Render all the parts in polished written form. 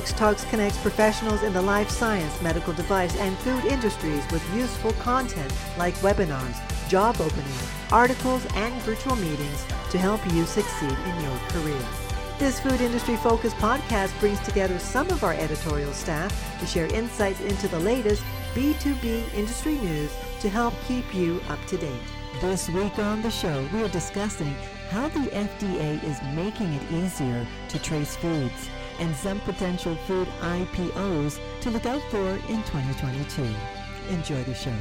Xtalks connects professionals in the life science, medical device, and food industries with useful content like webinars, job openings, articles, and virtual meetings to help you succeed in your career. This food industry-focused podcast brings together some of our editorial staff to share insights into the latest B2B industry news to help keep you up to date. This week on the show, we are discussing how the FDA is making it easier to trace foods and some potential food IPOs to look out for in 2022. Enjoy the show.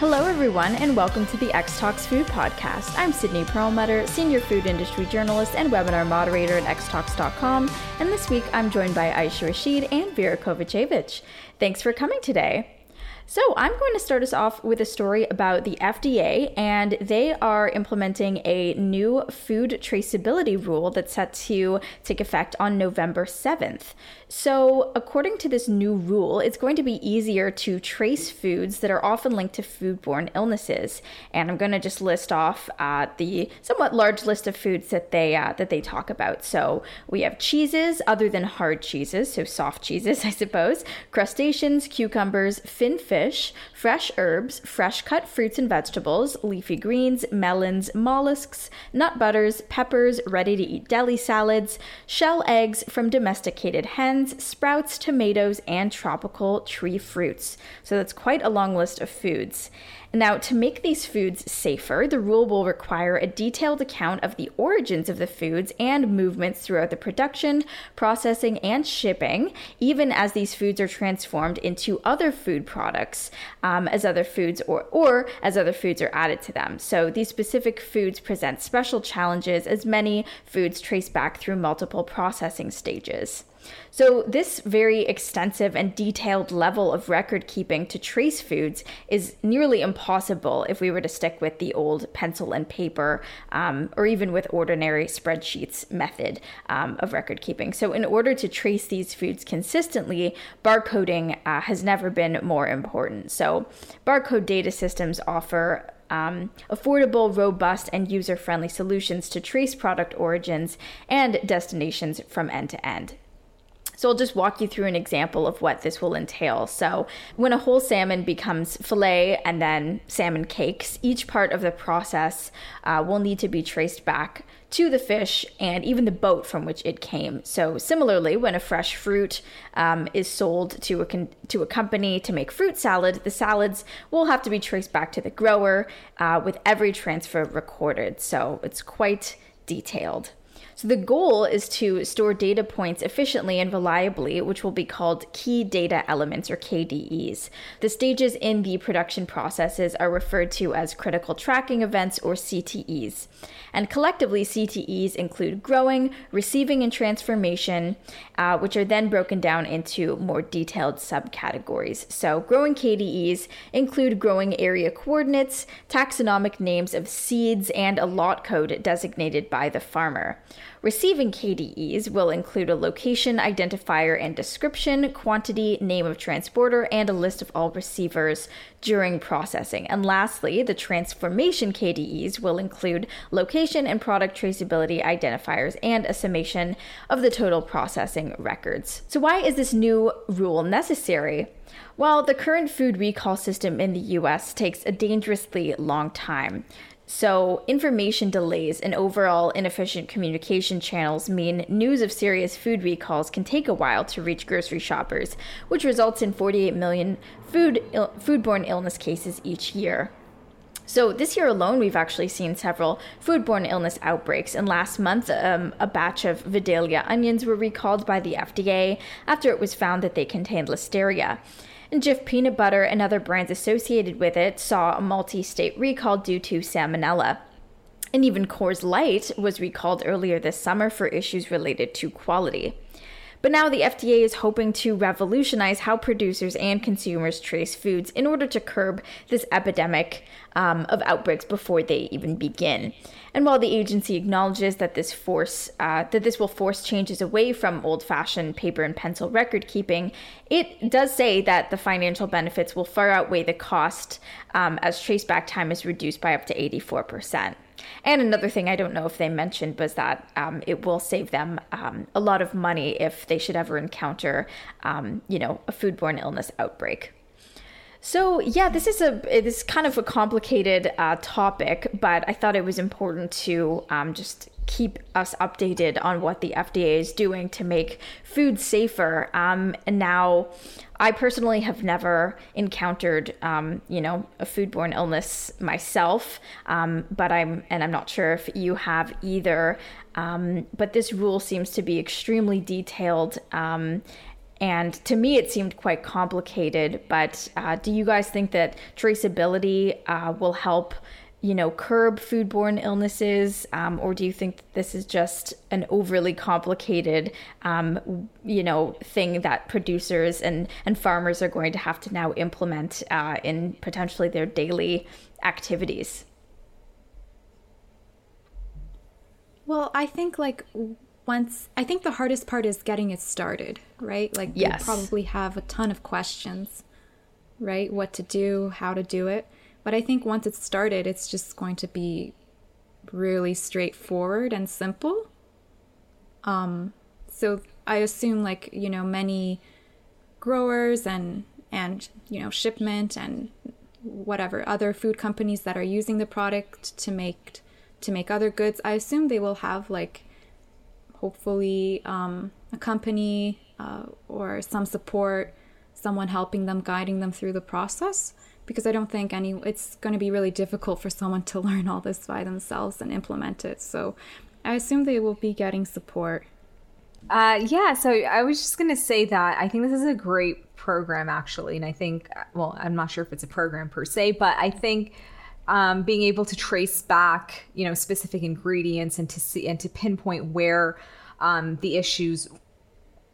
Hello everyone, and welcome to the Xtalks Food Podcast. I'm Sydney Perlmutter, Senior Food Industry Journalist and Webinar Moderator at Xtalks.com, and this week I'm joined by Aisha Rashid and Vera Kovacevic. Thanks for coming today. So I'm going to start us off with a story about the FDA, and they are implementing a new food traceability rule that's set to take effect on November 7th. So according to this new rule, it's going to be easier to trace foods that are often linked to foodborne illnesses. And I'm going to just list off the somewhat large list of foods that they talk about. So we have cheeses other than hard cheeses, so soft cheeses, I suppose, crustaceans, cucumbers, fin fish, fresh herbs, fresh cut fruits and vegetables, leafy greens, melons, mollusks, nut butters, peppers, ready-to-eat deli salads, shell eggs from domesticated hens, sprouts, tomatoes, and tropical tree fruits. So that's quite a long list of foods. Now, to make these foods safer, the rule will require a detailed account of the origins of the foods and movements throughout the production, processing, and shipping, even as these foods are transformed into other food products, as other foods or as other foods are added to them. So these specific foods present special challenges, as many foods trace back through multiple processing stages. So this very extensive and detailed level of record keeping to trace foods is nearly impossible if we were to stick with the old pencil and paper or even with ordinary spreadsheets method of record keeping. So in order to trace these foods consistently, barcoding has never been more important. So barcode data systems offer affordable, robust, and user-friendly solutions to trace product origins and destinations from end to end. So I'll just walk you through an example of what this will entail. So when a whole salmon becomes fillet and then salmon cakes, each part of the process will need to be traced back to the fish and even the boat from which it came. So similarly, when a fresh fruit is sold to a company to make fruit salad, the salads will have to be traced back to the grower with every transfer recorded. So it's quite detailed. So the goal is to store data points efficiently and reliably, which will be called key data elements, or KDEs. The stages in the production processes are referred to as critical tracking events, or CTEs. And collectively, CTEs include growing, receiving, and transformation, which are then broken down into more detailed subcategories. So growing KDEs include growing area coordinates, taxonomic names of seeds, and a lot code designated by the farmer. Receiving KDEs will include a location, identifier, and description, quantity, name of transporter, and a list of all receivers during processing. And lastly, the transformation KDEs will include location and product traceability identifiers and a summation of the total processing records. So why is this new rule necessary? Well, the current food recall system in the US takes a dangerously long time. So information delays and overall inefficient communication channels mean news of serious food recalls can take a while to reach grocery shoppers, which results in 48 million foodborne illness cases each year. So this year alone, we've actually seen several foodborne illness outbreaks. And last month, a batch of Vidalia onions were recalled by the FDA after it was found that they contained listeria. And Jif peanut butter and other brands associated with it saw a multi-state recall due to salmonella. And even Coors Light was recalled earlier this summer for issues related to quality. But now the FDA is hoping to revolutionize how producers and consumers trace foods in order to curb this epidemic of outbreaks before they even begin. And while the agency acknowledges that this will force changes away from old-fashioned paper and pencil record keeping, it does say that the financial benefits will far outweigh the cost as traceback time is reduced by up to 84%. And another thing I don't know if they mentioned was that it will save them a lot of money if they should ever encounter, a foodborne illness outbreak. So yeah, this is kind of a complicated topic, but I thought it was important to just keep us updated on what the FDA is doing to make food safer. And now, I personally have never encountered, a foodborne illness myself, but I'm not sure if you have either. But this rule seems to be extremely detailed. And to me, it seemed quite complicated, but do you guys think that traceability will help, curb foodborne illnesses? Or do you think that this is just an overly complicated, thing that producers and farmers are going to have to now implement in potentially their daily activities? Well, I think I think the hardest part is getting it started, right? Like, yes. You probably have a ton of questions, right? What to do, how to do it. But I think once it's started, it's just going to be really straightforward and simple. So I assume, many growers and shipment and whatever other food companies that are using the product to make other goods, I assume they will have hopefully a company or some support, someone helping them, guiding them through the process, because I don't think it's going to be really difficult for someone to learn all this by themselves and implement it. So I assume they will be getting support. So I was just going to say that I think this is a great program, actually. And I think, I'm not sure if it's a program per se, but I think being able to trace back, specific ingredients and to see and to pinpoint where the issues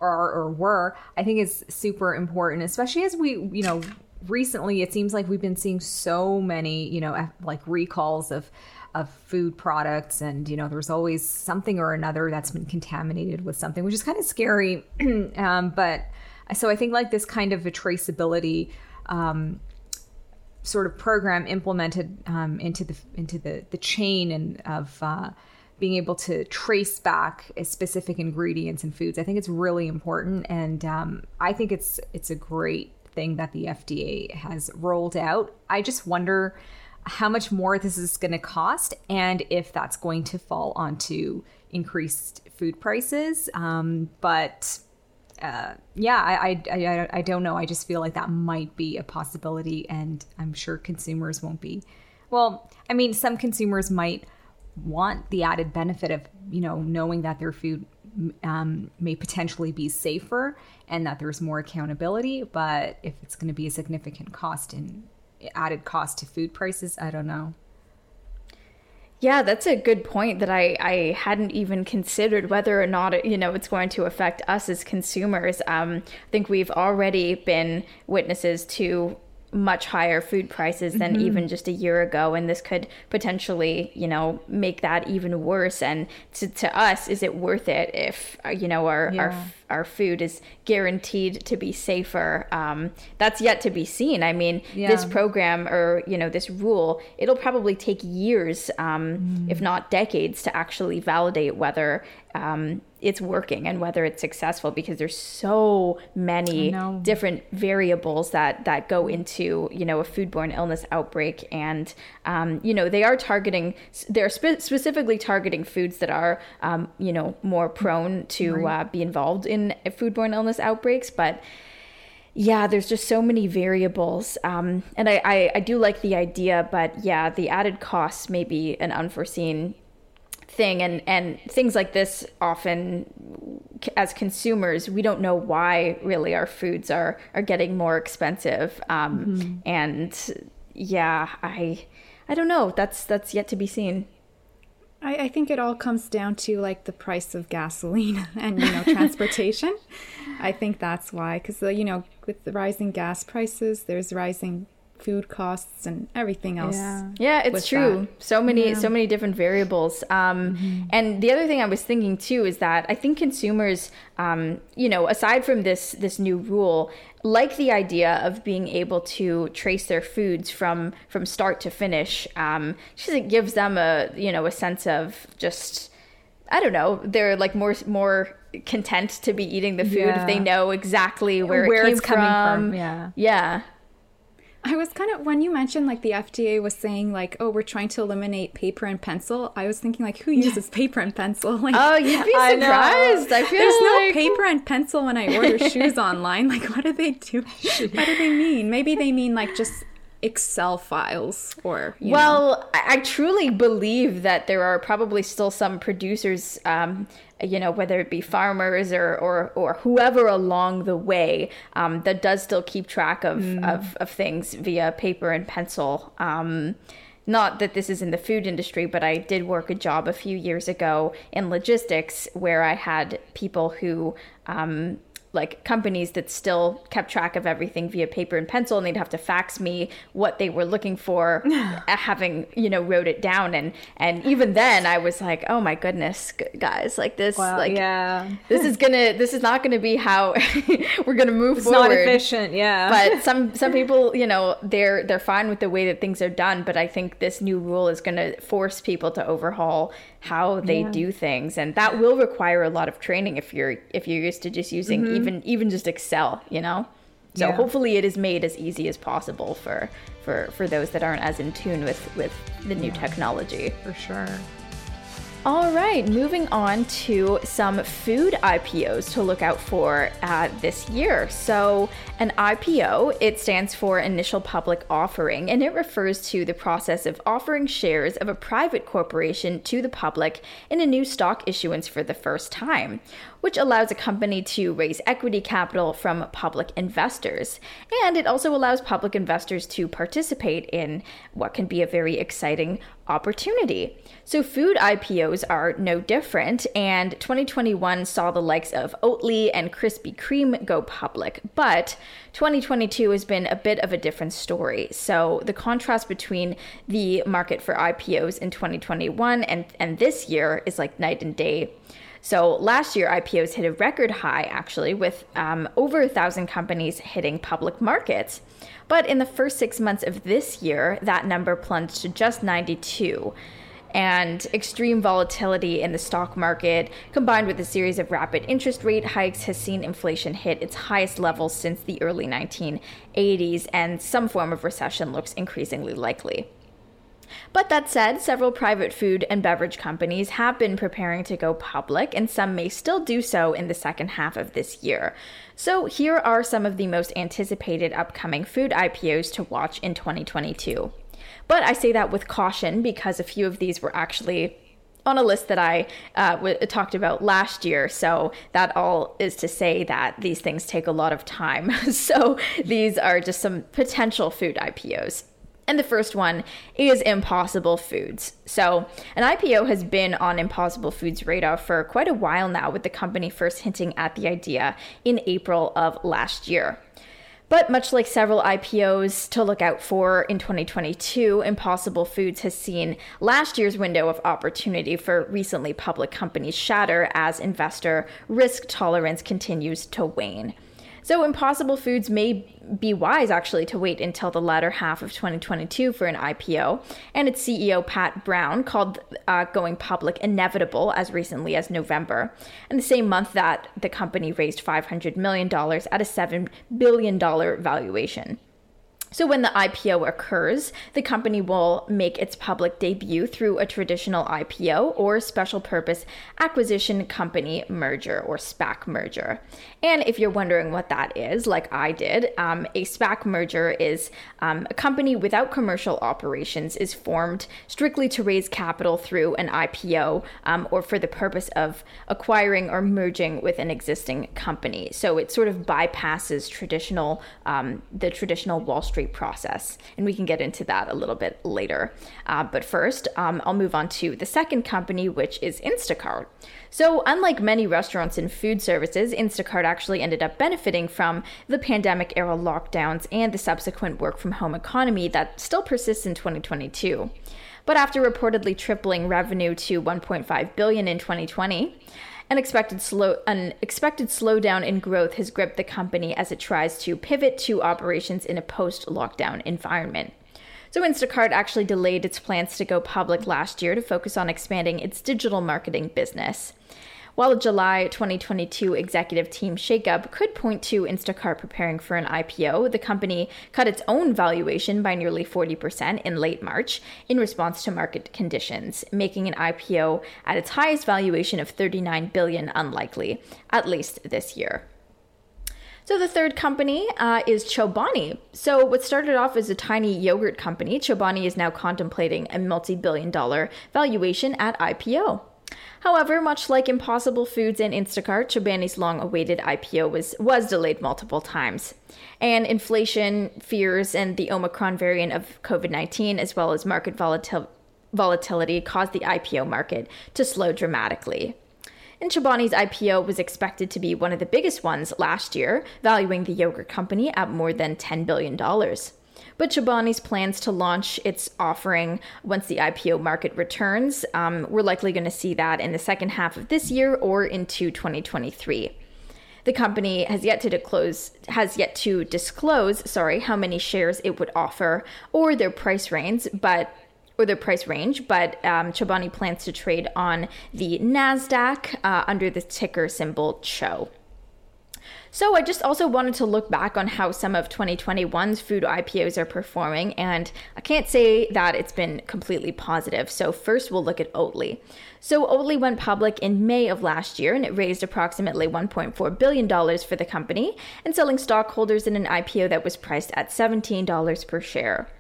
are or were, I think is super important, especially as we, recently it seems like we've been seeing so many, recalls of food products, and, there's always something or another that's been contaminated with something, which is kind of scary. But so I think this kind of a traceability sort of program implemented into the chain and of being able to trace back specific ingredients and foods, I think it's really important, and I think it's a great thing that the FDA has rolled out. I just wonder how much more this is going to cost, and if that's going to fall onto increased food prices. I don't know. I just feel like that might be a possibility, and I'm sure consumers won't be. Well, I mean, some consumers might want the added benefit of, knowing that their food may potentially be safer and that there's more accountability. But if it's going to be a significant cost and added cost to food prices, I don't know. Yeah, that's a good point that I hadn't even considered, whether or not it's going to affect us as consumers. I think we've already been witnesses to much higher food prices than even just a year ago, and this could potentially, make that even worse. And to us, is it worth it if our food is guaranteed to be safer? That's yet to be seen. I mean, This program or this rule, it'll probably take years, if not decades, to actually validate whether it's working and whether it's successful, because there's so many different variables that go into, a foodborne illness outbreak. And, they're specifically targeting foods that are, more prone to be involved in foodborne illness outbreaks. But yeah, there's just so many variables. And I do like the idea, but yeah, the added costs may be an unforeseen thing, and things like this often, as consumers, we don't know why really our foods are getting more expensive. And yeah, I don't know. That's yet to be seen. I think it all comes down to the price of gasoline and transportation. I think that's why, because with the rising gas prices, there's rising food costs and everything else. Yeah, it's true. That. So many different variables. And the other thing I was thinking too is that I think consumers, aside from this new rule, like the idea of being able to trace their foods from start to finish. Because it gives them a sense of just, I don't know, they're like more content to be eating the food if they know exactly where it's coming from. Yeah. I was kind of, when you mentioned like the FDA was saying like, oh, we're trying to eliminate paper and pencil, I was thinking like, who uses paper and pencil? Like, oh, you'd be surprised. I feel there's no paper and pencil when I order shoes online. Like, what do they do? What do they mean? Maybe they mean like just Excel files or, you know. I truly believe that there are probably still some producers, whether it be farmers or whoever along the way, that does still keep track of things via paper and pencil. Not that this is in the food industry, but I did work a job a few years ago in logistics where I had people who, like companies that still kept track of everything via paper and pencil, and they'd have to fax me what they were looking for, having, wrote it down. And even then I was like, oh my goodness, guys, like this, this is not going to be how we're going to move forward. It's not efficient. Yeah. But some people, they're fine with the way that things are done. But I think this new rule is going to force people to overhaul how they do things, and that will require a lot of training if you're used to just using even just Excel, so hopefully it is made as easy as possible for those that aren't as in tune with the new technology, for sure. All right, moving on to some food IPOs to look out for this year. So an IPO, it stands for Initial Public Offering, and it refers to the process of offering shares of a private corporation to the public in a new stock issuance for the first time, which allows a company to raise equity capital from public investors. And it also allows public investors to participate in what can be a very exciting opportunity. So food IPOs are no different, and 2021 saw the likes of Oatly and Krispy Kreme go public, but 2022 has been a bit of a different story. So the contrast between the market for IPOs in 2021 and this year is like night and day. So last year, IPOs hit a record high, actually, with over 1,000 companies hitting public markets. But in the first 6 months of this year, that number plunged to just 92. And extreme volatility in the stock market, combined with a series of rapid interest rate hikes, has seen inflation hit its highest level since the early 1980s, and some form of recession looks increasingly likely. But that said, several private food and beverage companies have been preparing to go public, and some may still do so in the second half of this year. So here are some of the most anticipated upcoming food IPOs to watch in 2022. But I say that with caution because a few of these were actually on a list that I talked about last year. So that all is to say that these things take a lot of time. So these are just some potential food IPOs. And the first one is Impossible Foods. So an IPO has been on Impossible Foods' radar for quite a while now, with the company first hinting at the idea in April of last year. But much like several IPOs to look out for in 2022, Impossible Foods has seen last year's window of opportunity for recently public companies shatter as investor risk tolerance continues to wane. So Impossible Foods may be wise, actually, to wait until the latter half of 2022 for an IPO, and its CEO, Pat Brown, called going public inevitable as recently as November, and the same month that the company raised $500 million at a $7 billion valuation. So when the IPO occurs, the company will make its public debut through a traditional IPO or special purpose acquisition company merger, or SPAC merger. And if you're wondering what that is, like I did, a SPAC merger is a company without commercial operations is formed strictly to raise capital through an IPO or for the purpose of acquiring or merging with an existing company. So it sort of bypasses the traditional Wall Street straight process. And we can get into that a little bit later. But first, I'll move on to the second company, which is Instacart. So unlike many restaurants and food services, Instacart actually ended up benefiting from the pandemic era lockdowns and the subsequent work from home economy that still persists in 2022. But after reportedly tripling revenue to $1.5 billion in 2020, an expected slowdown in growth has gripped the company as it tries to pivot to operations in a post-lockdown environment. So Instacart actually delayed its plans to go public last year to focus on expanding its digital marketing business. While a July 2022 executive team shakeup could point to Instacart preparing for an IPO, the company cut its own valuation by nearly 40% in late March in response to market conditions, making an IPO at its highest valuation of $39 billion unlikely, at least this year. So the third company is Chobani. So what started off as a tiny yogurt company, Chobani is now contemplating a multi-billion-dollar valuation at IPO. However, much like Impossible Foods and Instacart, Chobani's long-awaited IPO was delayed multiple times. And inflation fears and the Omicron variant of COVID-19, as well as market volatility, caused the IPO market to slow dramatically. And Chobani's IPO was expected to be one of the biggest ones last year, valuing the yogurt company at more than $10 billion. But Chobani's plans to launch its offering once the IPO market returns, we're likely going to see that in the second half of this year or into 2023. The company has yet to disclose how many shares it would offer or their price range, but Chobani plans to trade on the NASDAQ under the ticker symbol CHO. So I just also wanted to look back on how some of 2021's food IPOs are performing, and I can't say that it's been completely positive. So first we'll look at Oatly. So Oatly went public in May of last year, and it raised approximately $1.4 billion for the company and selling stockholders in an IPO that was priced at $17 per share.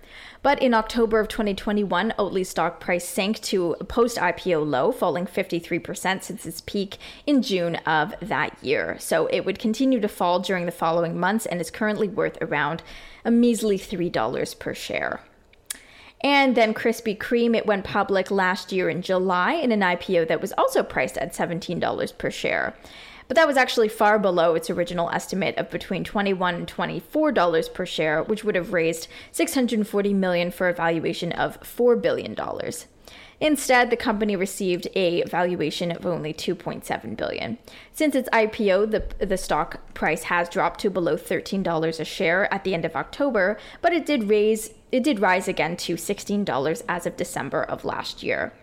But in October of 2021, Oatly's stock price sank to a post-IPO low, falling 53% since its peak in June of that year. So it would continue to fall during the following months and is currently worth around a measly $3 per share. And then Krispy Kreme, it went public last year in July in an IPO that was also priced at $17 per share. But that was actually far below its original estimate of between $21 and $24 per share, which would have raised $640 million for a valuation of $4 billion. Instead, the company received a valuation of only $2.7 billion. Since its IPO, the stock price has dropped to below $13 a share at the end of October, but it did rise again to $16 as of December of last year.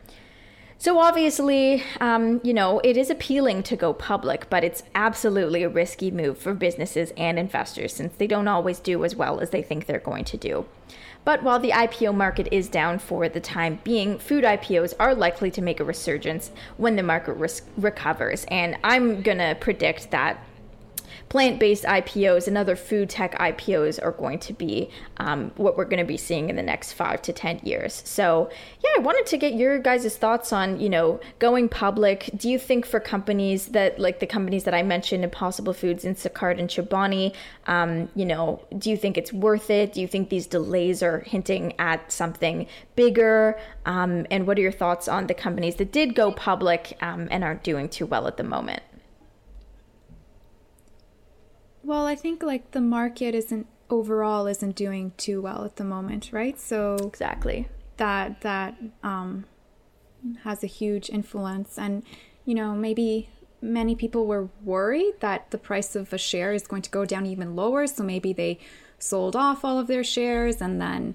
So obviously, it is appealing to go public, but it's absolutely a risky move for businesses and investors since they don't always do as well as they think they're going to do. But while the IPO market is down for the time being, food IPOs are likely to make a resurgence when the market recovers. And I'm going to predict that plant-based IPOs and other food tech IPOs are going to be what we're going to be seeing in the next 5 to 10 years. So yeah, I wanted to get your guys' thoughts on, going public. Do you think for companies that, like the companies that I mentioned, Impossible Foods, Instacart, and Chobani, do you think it's worth it? Do you think these delays are hinting at something bigger? And what are your thoughts on the companies that did go public and aren't doing too well at the moment? Well, I think the market isn't doing too well at the moment, right? So exactly that has a huge influence, and maybe many people were worried that the price of a share is going to go down even lower, so maybe they sold off all of their shares and then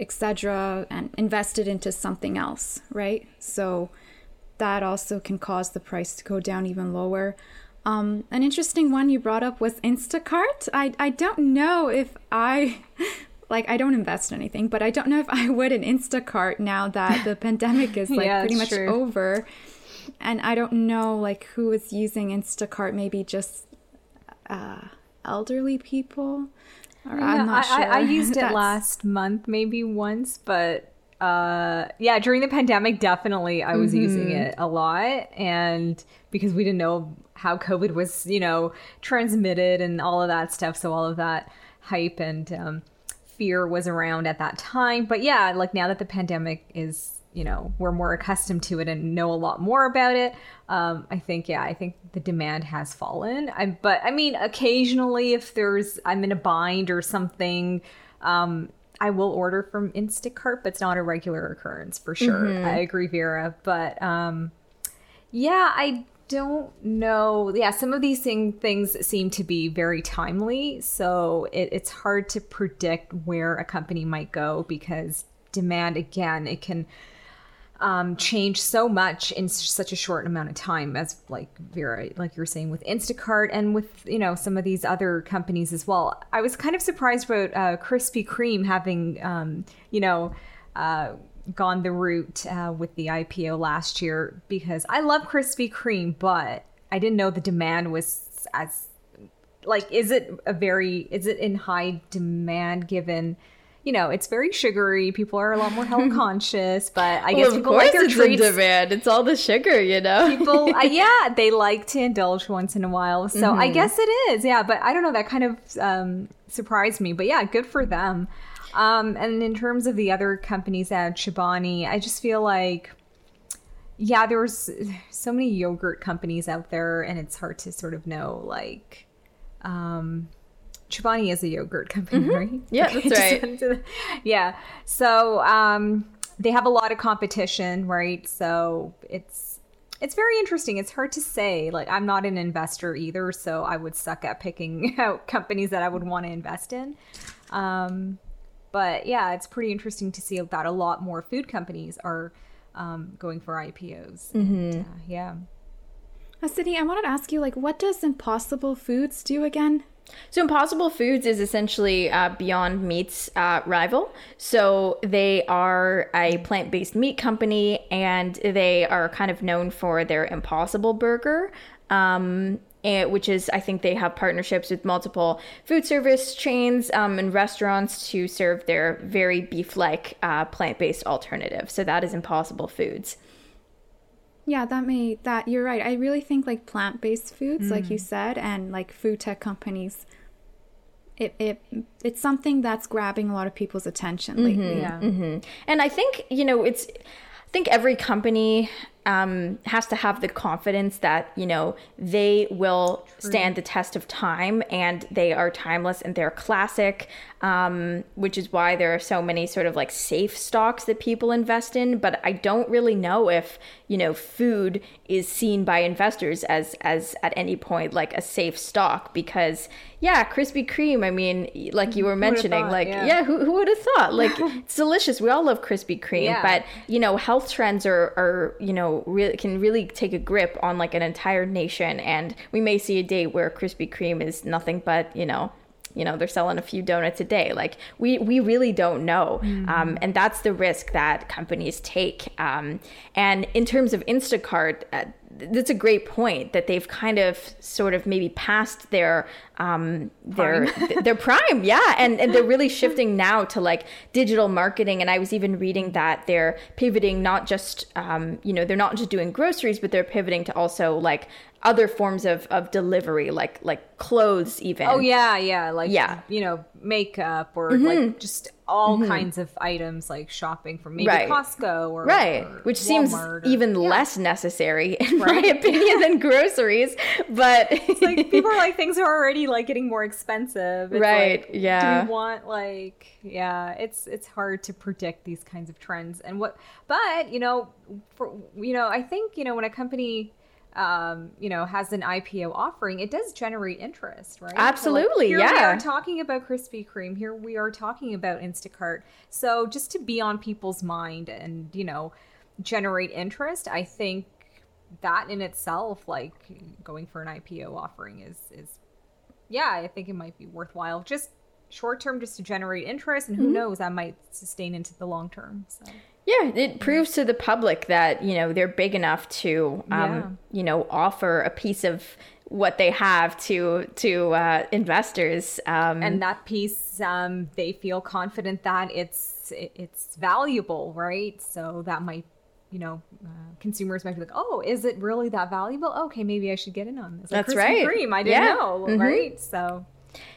etc. and invested into something else, right? So that also can cause the price to go down even lower. An interesting one you brought up was Instacart. I don't know if I don't invest in anything, but I don't know if I would in Instacart now that the pandemic is pretty much over. And I don't know who is using Instacart, maybe just elderly people. Or I'm not sure. I used it last month maybe once, but during the pandemic, definitely I was using it a lot, and because we didn't know how COVID was, transmitted and all of that stuff. So all of that hype and fear was around at that time. But yeah, like now that the pandemic is, you know, we're more accustomed to it and know a lot more about it. I think the demand has fallen. But I mean, occasionally if I'm in a bind or something, I will order from Instacart, but it's not a regular occurrence for sure. Mm-hmm. I agree, Vera. But I don't know. Yeah, some of these things seem to be very timely. So it's hard to predict where a company might go because demand, again, it can change so much in such a short amount of time, as like Vera, like you were saying with Instacart and with, you know, some of these other companies as well. I was kind of surprised about Krispy Kreme having, gone the route with the IPO last year, because I love Krispy Kreme, but I didn't know the demand was as like, is it in high demand given, you know, it's very sugary. People are a lot more health conscious, but I guess people like their treats. Of course it's in demand. It's all the sugar, you know. People, they like to indulge once in a while. So I guess it is. Yeah, but I don't know. That kind of surprised me. But yeah, good for them. And in terms of the other companies at Chobani, I just feel like, yeah, there was so many yogurt companies out there, and it's hard to sort of know, like... Chobani is a yogurt company, right? Yeah, okay, that's right. Yeah. So they have a lot of competition, right? So it's very interesting. It's hard to say. Like, I'm not an investor either, so I would suck at picking out companies that I would want to invest in. But yeah, it's pretty interesting to see that a lot more food companies are going for IPOs. And, Sydney, I wanted to ask you, like, what does Impossible Foods do again? So Impossible Foods is essentially Beyond Meat's rival. So they are a plant-based meat company, and they are kind of known for their Impossible Burger, which is, I think they have partnerships with multiple food service chains and restaurants to serve their very beef-like plant-based alternative. So that is Impossible Foods. Yeah, that you're right. I really think like plant-based foods, like you said, and like food tech companies, it's something that's grabbing a lot of people's attention lately. And I think, you know, I think every company has to have the confidence that, you know, they will stand the test of time, and they are timeless and they're classic, which is why there are so many sort of like safe stocks that people invest in. But I don't really know if, you know, food is seen by investors as at any point like a safe stock, because Krispy Kreme, I mean, like you were mentioning, who would have thought? Like, it's delicious. We all love Krispy Kreme, but, you know, health trends are you know, can really take a grip on like an entire nation, and we may see a day where Krispy Kreme is nothing but, you know, they're selling a few donuts a day. Like, we really don't know. And that's the risk that companies take. And in terms of Instacart, that's a great point that they've kind of sort of maybe passed their prime. Yeah. And they're really shifting now to like digital marketing. And I was even reading that they're pivoting, not just, you know, they're not just doing groceries, but they're pivoting to also like other forms of delivery, like clothes even. Oh yeah. Yeah. Like, you know, makeup or like just all kinds of items, like shopping from maybe Costco or or which Walmart seems even less necessary in my opinion than groceries. But it's like people are like, things are already like getting more expensive. It's like, do you want it's hard to predict these kinds of trends and but you know, I think, you know, when a company you know, has an IPO offering, it does generate interest, right? Absolutely, so like, here we are talking about Krispy Kreme. Here we are talking about Instacart. So just to be on people's mind and, you know, generate interest, I think that in itself, like going for an IPO offering is I think it might be worthwhile. Just short term, just to generate interest, and who knows, that might sustain into the long term. So. Yeah, it proves to the public that, you know, they're big enough to, you know, offer a piece of what they have to investors. And that piece, they feel confident that it's valuable, right? So that might, you know, consumers might be like, oh, is it really that valuable? Okay, maybe I should get in on this. That's right. Krispy Kreme, I didn't know, right? So...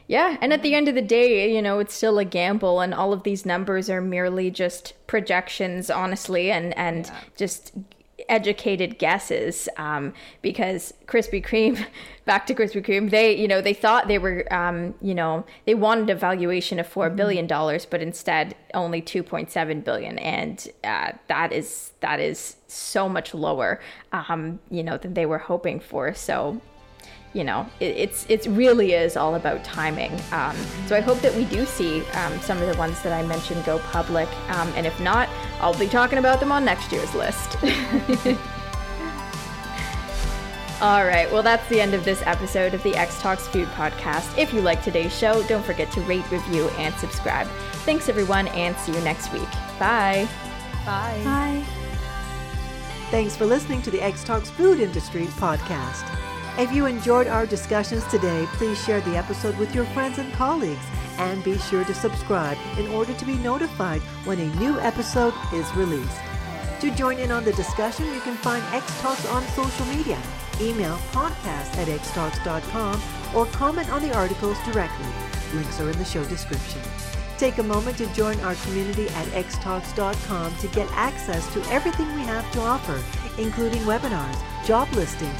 Yeah. And at the end of the day, you know, it's still a gamble, and all of these numbers are merely just projections, honestly, and just educated guesses, because Krispy Kreme, back to Krispy Kreme, they thought they were, they wanted a valuation of $4 mm-hmm. $4 billion, but instead only $2.7 billion. And that is so much lower, than they were hoping for. So, it really is all about timing. So I hope that we do see some of the ones that I mentioned go public. And if not, I'll be talking about them on next year's list. All right. Well, that's the end of this episode of the Xtalks Food Podcast. If you like today's show, don't forget to rate, review, and subscribe. Thanks, everyone, and see you next week. Bye. Bye. Bye. Thanks for listening to the Xtalks Food Industry Podcast. If you enjoyed our discussions today, please share the episode with your friends and colleagues, and be sure to subscribe in order to be notified when a new episode is released. To join in on the discussion, you can find Xtalks on social media, email podcast@xtalks.com, or comment on the articles directly. Links are in the show description. Take a moment to join our community at xtalks.com to get access to everything we have to offer, including webinars, job listings,